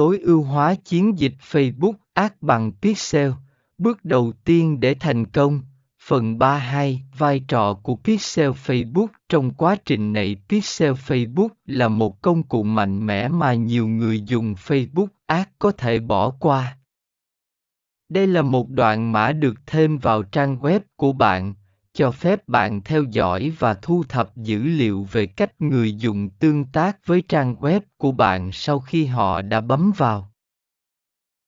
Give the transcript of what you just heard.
tối ưu hóa chiến dịch Facebook Ads bằng Pixel, bước đầu tiên để thành công. Phần 3.2 Vai trò của Pixel Facebook. Trong quá trình này, Pixel Facebook là một công cụ mạnh mẽ mà nhiều người dùng Facebook Ads có thể bỏ qua. Đây là một đoạn mã được thêm vào trang web của bạn, cho phép bạn theo dõi và thu thập dữ liệu về cách người dùng tương tác với trang web của bạn sau khi họ đã bấm vào.